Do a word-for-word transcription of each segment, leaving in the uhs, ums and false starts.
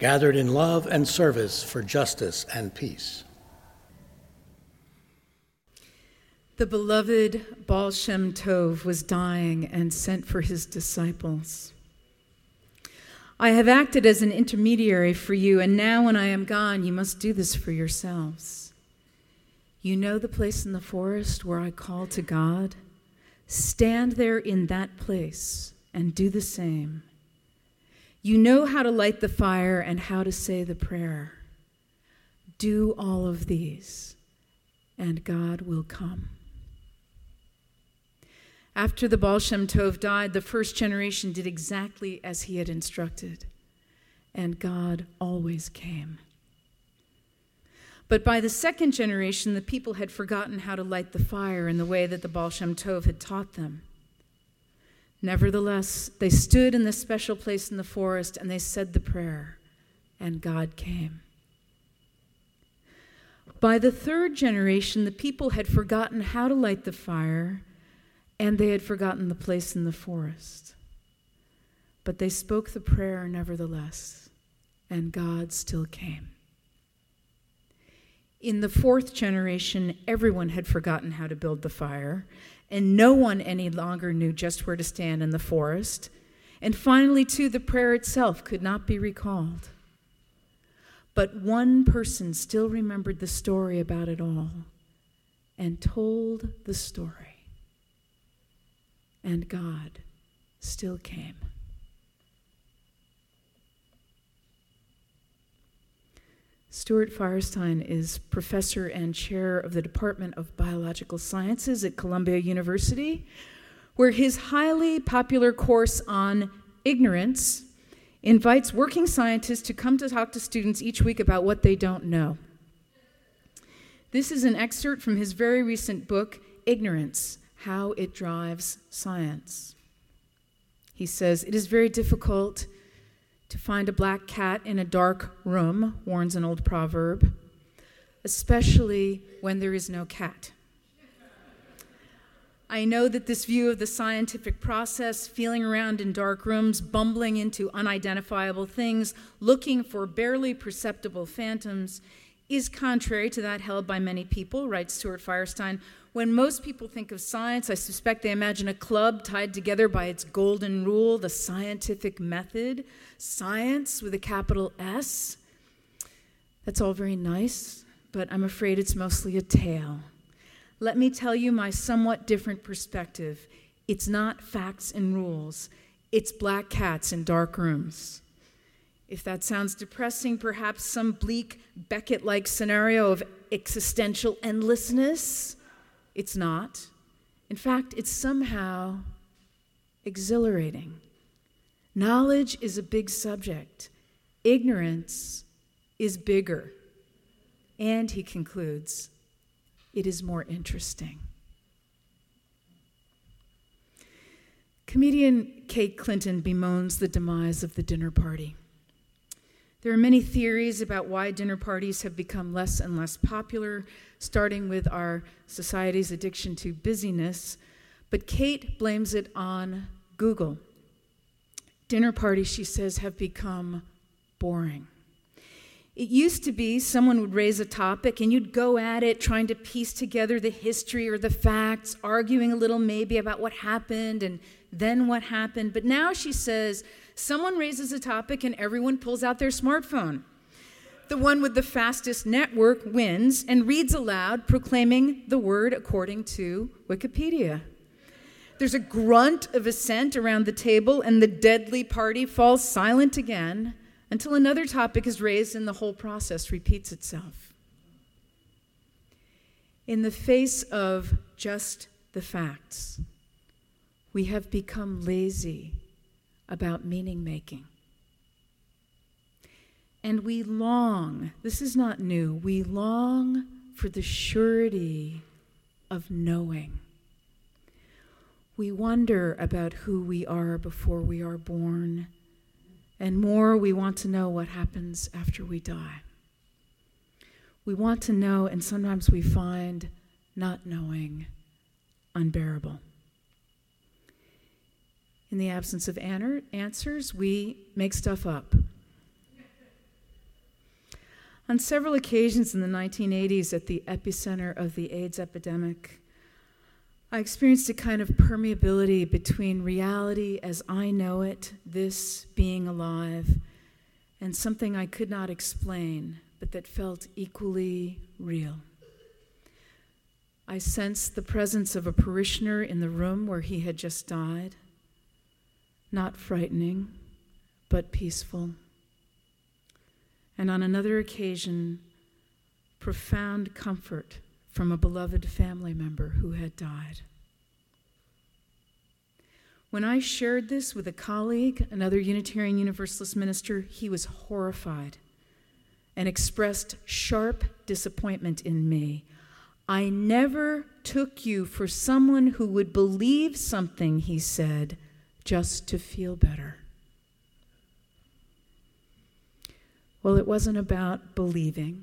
gathered in love and service for justice and peace. The beloved Baal Shem Tov was dying and sent for his disciples. I have acted as an intermediary for you, and now when I am gone, you must do this for yourselves. You know the place in the forest where I call to God? Stand there in that place and do the same. You know how to light the fire and how to say the prayer. Do all of these, and God will come. After the Baal Shem Tov died, the first generation did exactly as he had instructed, and God always came. But by the second generation, the people had forgotten how to light the fire in the way that the Baal Shem Tov had taught them. Nevertheless, they stood in the special place in the forest, and they said the prayer, and God came. By the third generation, the people had forgotten how to light the fire, and they had forgotten the place in the forest. But they spoke the prayer nevertheless, and God still came. In the fourth generation, everyone had forgotten how to build the fire, and no one any longer knew just where to stand in the forest. And finally, too, the prayer itself could not be recalled. But one person still remembered the story about it all and told the story. And God still came. Stuart Firestein is professor and chair of the Department of Biological Sciences at Columbia University, where his highly popular course on ignorance invites working scientists to come to talk to students each week about what they don't know. This is an excerpt from his very recent book, Ignorance: How It Drives Science. He says, "It is very difficult to find a black cat in a dark room," warns an old proverb, "especially when there is no cat." I know that this view of the scientific process, feeling around in dark rooms, bumbling into unidentifiable things, looking for barely perceptible phantoms, is contrary to that held by many people," writes Stuart Firestein. "When most people think of science, I suspect they imagine a club tied together by its golden rule, the scientific method, science with a capital S. That's all very nice, but I'm afraid it's mostly a tale. Let me tell you my somewhat different perspective. It's not facts and rules. It's black cats in dark rooms." If that sounds depressing, perhaps some bleak Beckett-like scenario of existential endlessness, it's not. In fact, it's somehow exhilarating. Knowledge is a big subject. Ignorance is bigger. And he concludes, it is more interesting. Comedian Kate Clinton bemoans the demise of the dinner party. There are many theories about why dinner parties have become less and less popular, starting with our society's addiction to busyness, but Kate blames it on Google. Dinner parties, she says, have become boring. It used to be someone would raise a topic and you'd go at it trying to piece together the history or the facts, arguing a little maybe about what happened and then what happened, but now, she says, someone raises a topic and everyone pulls out their smartphone. The one with the fastest network wins and reads aloud, proclaiming the word according to Wikipedia. There's a grunt of assent around the table, and the deadly party falls silent again until another topic is raised and the whole process repeats itself. In the face of just the facts, we have become lazy about meaning-making. And we long, this is not new, we long for the surety of knowing. We wonder about who we are before we are born, and more, we want to know what happens after we die. We want to know, and sometimes we find not knowing unbearable. In the absence of answers, we make stuff up. On several occasions in the nineteen eighties, at the epicenter of the AIDS epidemic, I experienced a kind of permeability between reality as I know it, this being alive, and something I could not explain, but that felt equally real. I sensed the presence of a parishioner in the room where he had just died, not frightening, but peaceful. And on another occasion, profound comfort from a beloved family member who had died. When I shared this with a colleague, another Unitarian Universalist minister, he was horrified and expressed sharp disappointment in me. I never took you for someone who would believe something, he said, just to feel better. Well, it wasn't about believing.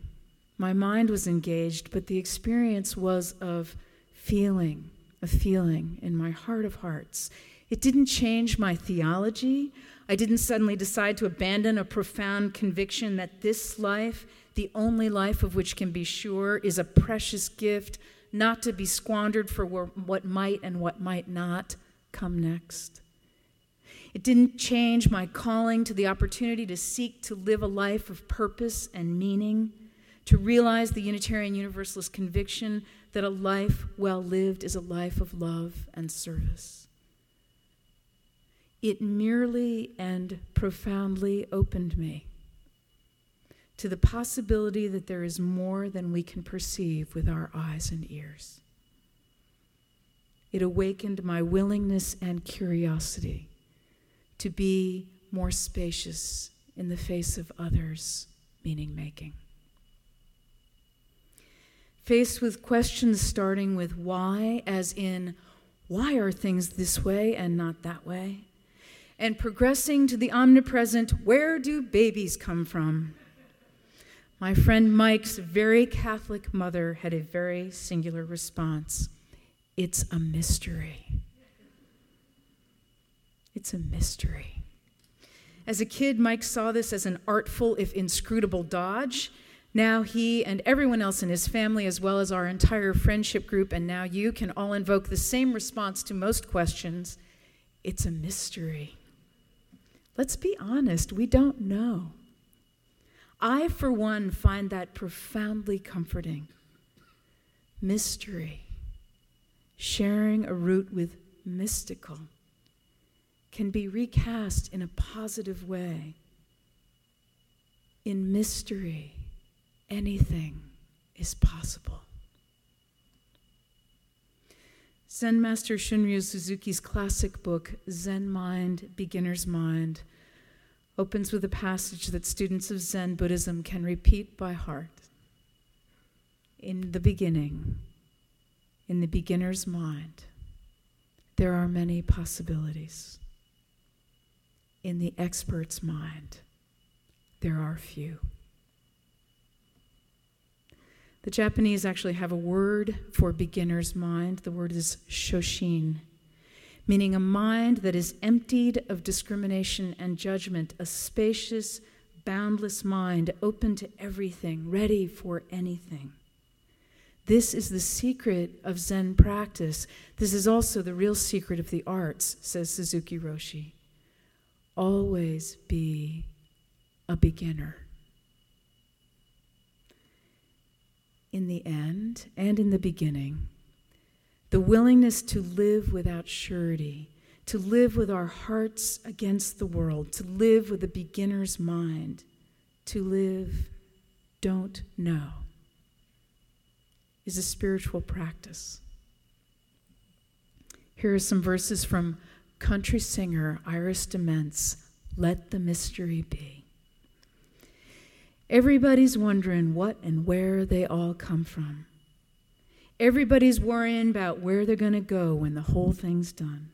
My mind was engaged, but the experience was of feeling, a feeling in my heart of hearts. It didn't change my theology. I didn't suddenly decide to abandon a profound conviction that this life, the only life of which can be sure, is a precious gift, not to be squandered for what might and what might not come next. It didn't change my calling to the opportunity to seek to live a life of purpose and meaning, to realize the Unitarian Universalist conviction that a life well lived is a life of love and service. It merely and profoundly opened me to the possibility that there is more than we can perceive with our eyes and ears. It awakened my willingness and curiosity to be more spacious in the face of others' meaning-making. Faced with questions starting with why, as in, why are things this way and not that way? And progressing to the omnipresent, where do babies come from? My friend Mike's very Catholic mother had a very singular response. It's a mystery. It's a mystery. As a kid, Mike saw this as an artful, if inscrutable, dodge. Now he and everyone else in his family, as well as our entire friendship group, and now you can all invoke the same response to most questions. It's a mystery. Let's be honest, we don't know. I, for one, find that profoundly comforting. Mystery, sharing a root with mystical, can be recast in a positive way. In mystery, anything is possible. Zen Master Shunryu Suzuki's classic book, Zen Mind, Beginner's Mind, opens with a passage that students of Zen Buddhism can repeat by heart. In the beginning, in the beginner's mind, there are many possibilities. In the expert's mind, there are few. The Japanese actually have a word for beginner's mind. The word is shoshin, meaning a mind that is emptied of discrimination and judgment, a spacious, boundless mind, open to everything, ready for anything. This is the secret of Zen practice. This is also the real secret of the arts, says Suzuki Roshi. Always be a beginner. In the end and in the beginning, the willingness to live without surety, to live with our hearts against the world, to live with a beginner's mind, to live don't know, is a spiritual practice. Here are some verses from country singer Iris DeMent's Let the Mystery Be. Everybody's wondering what and where they all come from. Everybody's worrying about where they're going to go when the whole thing's done.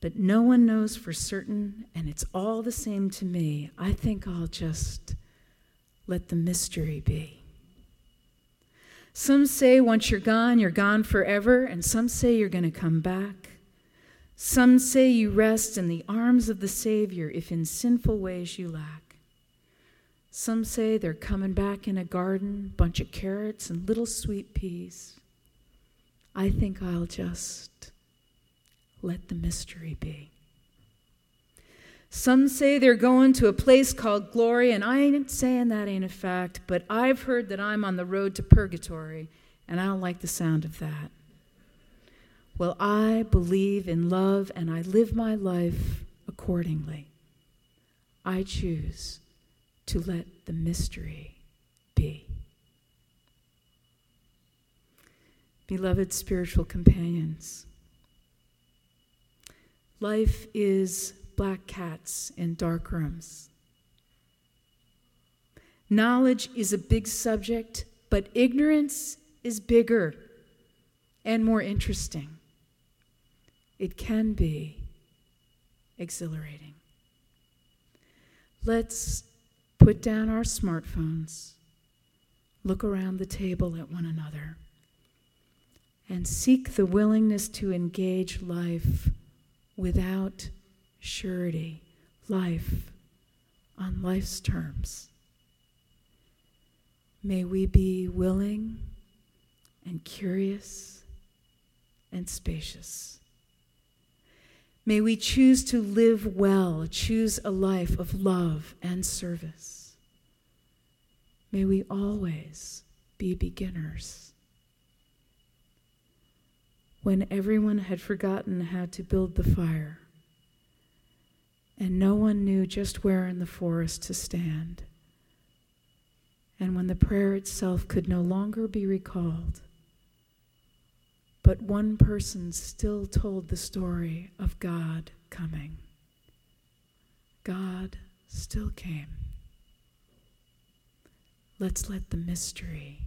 But no one knows for certain, and it's all the same to me. I think I'll just let the mystery be. Some say once you're gone, you're gone forever, and some say you're going to come back. Some say you rest in the arms of the Savior if in sinful ways you lack. Some say they're coming back in a garden, bunch of carrots and little sweet peas. I think I'll just let the mystery be. Some say they're going to a place called glory, and I ain't saying that ain't a fact, but I've heard that I'm on the road to purgatory, and I don't like the sound of that. Well, I believe in love, and I live my life accordingly. I choose to let the mystery be. Beloved spiritual companions, life is black cats in dark rooms. Knowledge is a big subject, but ignorance is bigger and more interesting. It can be exhilarating. Let's put down our smartphones, look around the table at one another, and seek the willingness to engage life without surety, life on life's terms. May we be willing and curious and spacious. May we choose to live well, choose a life of love and service. May we always be beginners. When everyone had forgotten how to build the fire, and no one knew just where in the forest to stand. And when the prayer itself could no longer be recalled, but one person still told the story of God coming. God still came. Let's let the mystery